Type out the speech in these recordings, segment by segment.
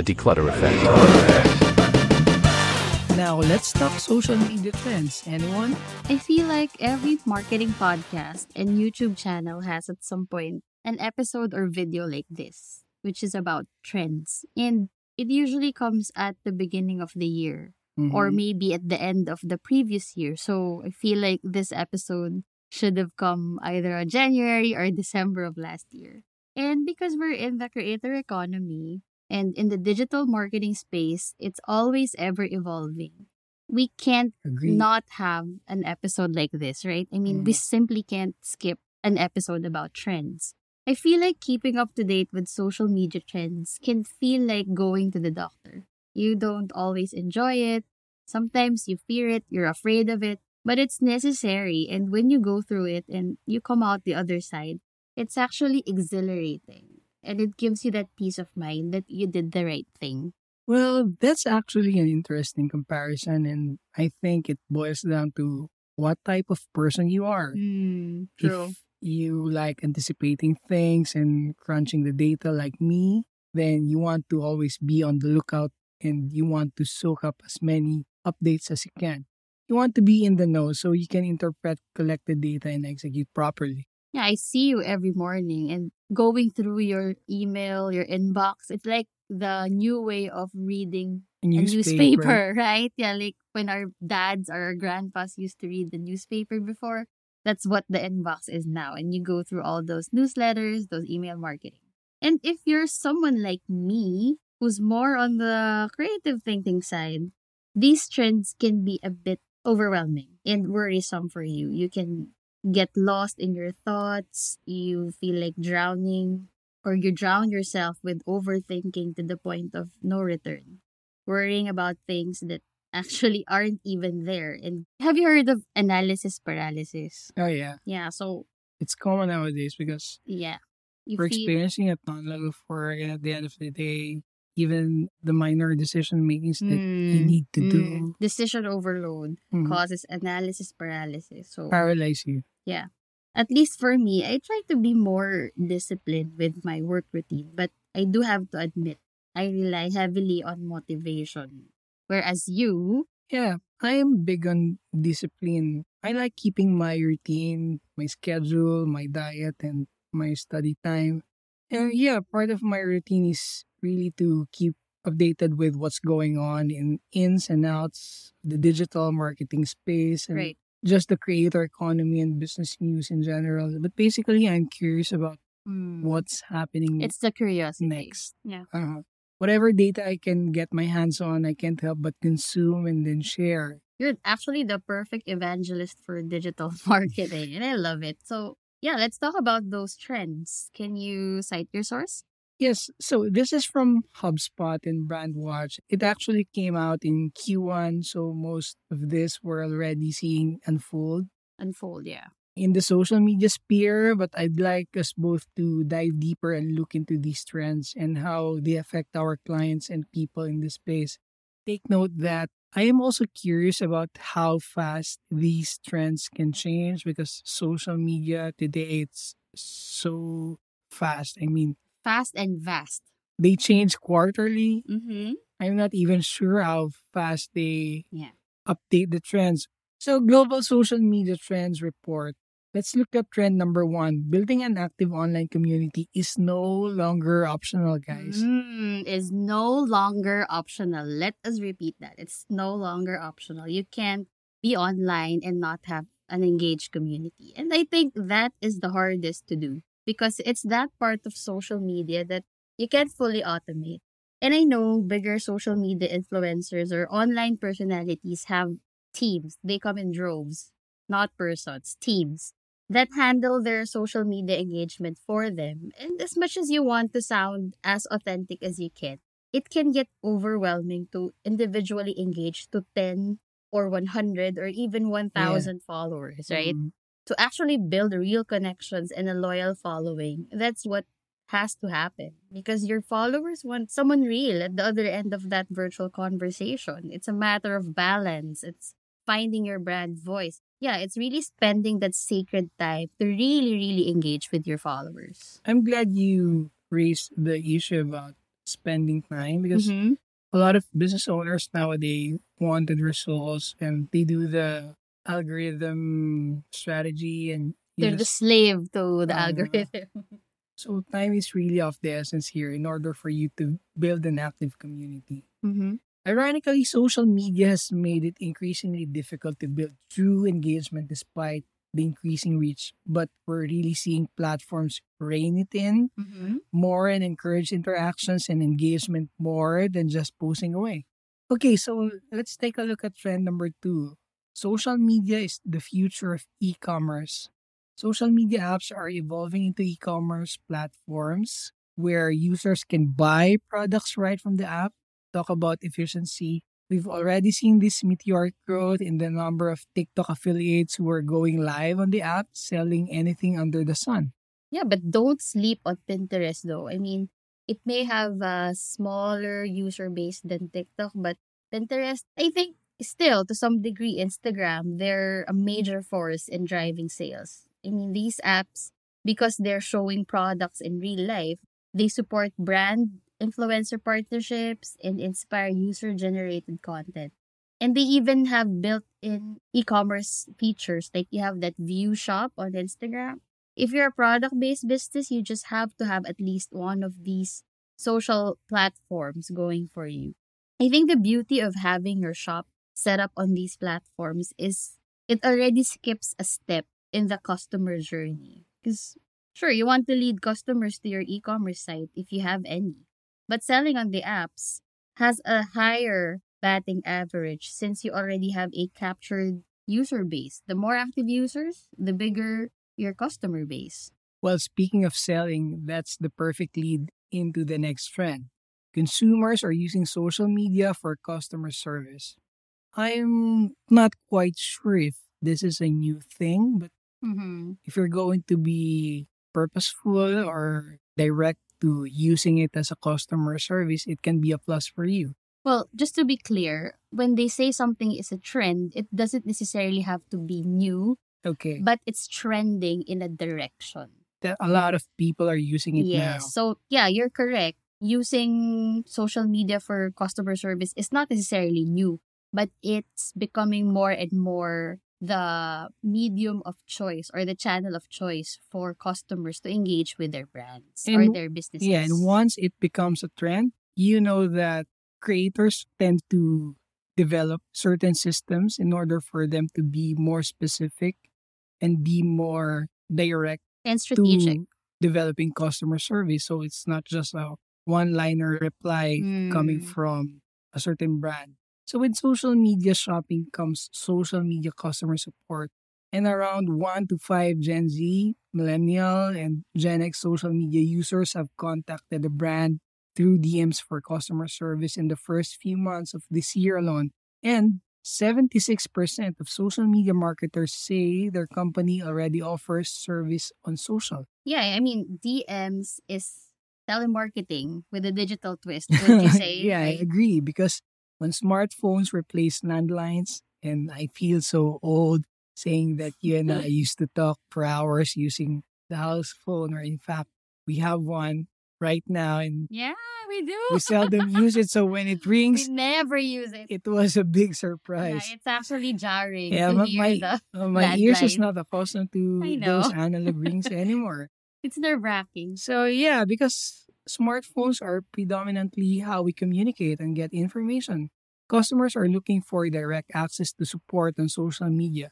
the declutter effect. Now let's talk social media trends. Anyone? I feel like every marketing podcast and YouTube channel has at some point an episode or video like this, which is about trends. And it usually comes at the beginning of the year or maybe at the end of the previous year. So I feel like this episode should have come either on January or December of last year. And because we're in the creator economy and in the digital marketing space, it's always ever evolving. We can't not have an episode like this, right? I mean, we simply can't skip an episode about trends. I feel like keeping up to date with social media trends can feel like going to the doctor. You don't always enjoy it. Sometimes you fear it, you're afraid of it, but it's necessary. And when you go through it and you come out the other side, it's actually exhilarating. And it gives you that peace of mind that you did the right thing. Well, that's actually an interesting comparison. And I think it boils down to what type of person you are. True. If you like anticipating things and crunching the data like me, then you want to always be on the lookout and you want to soak up as many updates as you can. You want to be in the know so you can interpret, collect the data, and execute properly. Yeah, I see you every morning and going through your email, your inbox. It's like the new way of reading a newspaper, right? Yeah, like when our dads or our grandpas used to read the newspaper before, that's what the inbox is now. And you go through all those newsletters, those email marketing. And if you're someone like me, who's more on the creative thinking side, these trends can be a bit overwhelming and worrisome for you. You can get lost in your thoughts. You feel like drowning, or you drown yourself with overthinking to the point of no return, worrying about things that actually aren't even there. And have you heard of analysis paralysis? Oh, yeah. Yeah, so it's common nowadays because we're experiencing a ton of work, and at the end of the day, even the minor decision makings that you need to do. Decision overload causes analysis paralysis. So paralyze you. Yeah. At least for me, I try to be more disciplined with my work routine. But I do have to admit, I rely heavily on motivation. Whereas you... Yeah, I am big on discipline. I like keeping my routine, my schedule, my diet, and my study time. And yeah, part of my routine is really to keep updated with what's going on in ins and outs, the digital marketing space, and just the creator economy and business news in general. But basically, I'm curious about what's happening. It's the curiosity. Next. Yeah. Whatever data I can get my hands on, I can't help but consume and then share. You're actually the perfect evangelist for digital marketing, and I love it. So yeah, let's talk about those trends. Can you cite your source? Yes, so this is from HubSpot and Brandwatch. It actually came out in Q1, so most of this we're already seeing unfold. Unfold, yeah. In the social media sphere, but I'd like us both to dive deeper and look into these trends and how they affect our clients and people in this space. Take note that I am also curious about how fast these trends can change because social media today, it's so fast. I mean, fast and vast. They change quarterly. I'm not even sure how fast they update the trends. So Global Social Media Trends Report. Let's look at trend number 1. Building an active online community is no longer optional, guys. Is no longer optional. Let us repeat that. It's no longer optional. You can't be online and not have an engaged community. And I think that is the hardest to do. Because it's that part of social media that you can't fully automate. And I know bigger social media influencers or online personalities have teams. They come in droves, not persons, teams that handle their social media engagement for them. And as much as you want to sound as authentic as you can, it can get overwhelming to individually engage to 10 or 100 or even 1,000 followers, right? To actually build real connections and a loyal following, that's what has to happen. Because your followers want someone real at the other end of that virtual conversation. It's a matter of balance. It's finding your brand voice. Yeah, it's really spending that sacred time to really, really engage with your followers. I'm glad you raised the issue about spending time, because a lot of business owners nowadays wanted results, and they do the algorithm strategy, and they're the slave to the algorithm. So time is really of the essence here in order for you to build an active community. Ironically, social media has made it increasingly difficult to build true engagement despite the increasing reach. But we're really seeing platforms rein it in more and encourage interactions and engagement more than just posting away. Okay, so let's take a look at trend number 2. Social media is the future of e-commerce. Social media apps are evolving into e-commerce platforms where users can buy products right from the app. Talk about efficiency. We've already seen this meteoric growth in the number of TikTok affiliates who are going live on the app, selling anything under the sun. Yeah, but don't sleep on Pinterest though. I mean, it may have a smaller user base than TikTok, but Pinterest, I think still to some degree Instagram, they're a major force in driving sales. I mean, these apps, because they're showing products in real life, they support brand influencer partnerships and inspire user-generated content. And they even have built-in e-commerce features, like you have that view shop on Instagram. If you're a product-based business, you just have to have at least one of these social platforms going for you. I think the beauty of having your shop set up on these platforms is it already skips a step in the customer journey. Because sure, you want to lead customers to your e-commerce site if you have any. But selling on the apps has a higher batting average since you already have a captured user base. The more active users, the bigger your customer base. Well, speaking of selling, that's the perfect lead into the next trend. Consumers are using social media for customer service. I'm not quite sure if this is a new thing, but if you're going to be purposeful or direct to using it as a customer service, it can be a plus for you. Well, just to be clear, when they say something is a trend, it doesn't necessarily have to be new. Okay. But it's trending in a direction. That a lot of people are using it now. So, yeah, you're correct. Using social media for customer service is not necessarily new, but it's becoming more and more the medium of choice or the channel of choice for customers to engage with their brands and, or their businesses. Yeah, and once it becomes a trend, you know that creators tend to develop certain systems in order for them to be more specific and be more direct and strategic to developing customer service. So it's not just a one-liner reply coming from a certain brand. So with social media shopping comes social media customer support. And around 1 to 5 Gen Z, Millennial, and Gen X social media users have contacted the brand through DMs for customer service in the first few months of this year alone. And 76% of social media marketers say their company already offers service on social. Yeah, I mean, DMs is telemarketing with a digital twist, would you say? Yeah, right? I agree, because when smartphones replace landlines, and I feel so old saying that you and I used to talk for hours using the house phone, or in fact, we have one right now. And yeah, we do. We seldom use it, so when it rings, we never use it. It was a big surprise. Yeah, it's actually jarring. Yeah, to hear my ears is not accustomed to those analog rings anymore. It's nerve-wracking. So yeah, because smartphones are predominantly how we communicate and get information. Customers are looking for direct access to support on social media,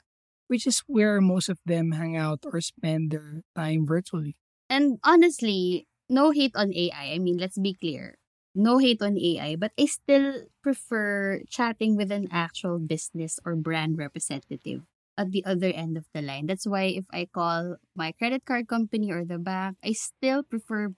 which is where most of them hang out or spend their time virtually. And honestly, no hate on AI. I mean, let's be clear. No hate on AI, but I still prefer chatting with an actual business or brand representative at the other end of the line. That's why if I call my credit card company or the bank, I still prefer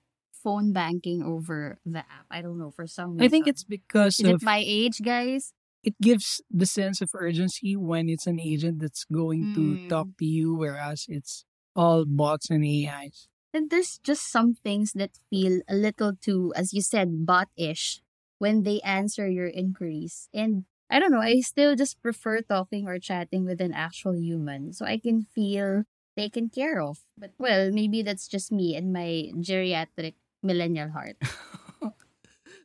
phone banking over the app. I don't know, for some reason. I think it's because Is it my age, guys? It gives the sense of urgency when it's an agent that's going to talk to you, whereas it's all bots and AIs. And there's just some things that feel a little too, as you said, bot-ish when they answer your inquiries. And I don't know, I still just prefer talking or chatting with an actual human so I can feel taken care of. But well, maybe that's just me and my geriatric millennial heart.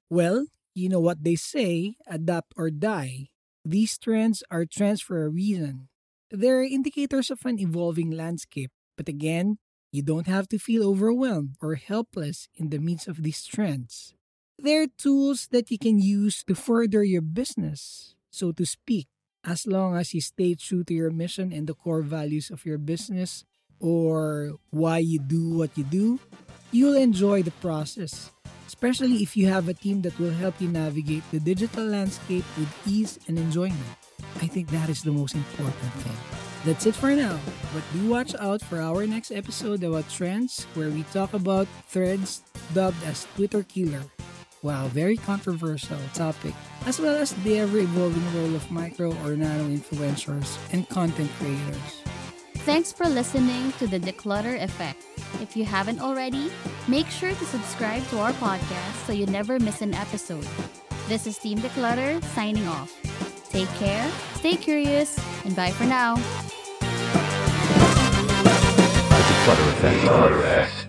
Well, you know what they say, adapt or die. These trends are trends for a reason. They're indicators of an evolving landscape. But again, you don't have to feel overwhelmed or helpless in the midst of these trends. They're tools that you can use to further your business, so to speak, as long as you stay true to your mission and the core values of your business or why you do what you do. You'll enjoy the process, especially if you have a team that will help you navigate the digital landscape with ease and enjoyment. I think that is the most important thing. That's it for now, but do watch out for our next episode about trends where we talk about threads dubbed as Twitter killer. Wow, very controversial topic, as well as the ever-evolving role of micro or nano-influencers and content creators. Thanks for listening to the Declutter Effect. If you haven't already, make sure to subscribe to our podcast so you never miss an episode. This is Team Declutter signing off. Take care, stay curious, and bye for now. Declutter Effect.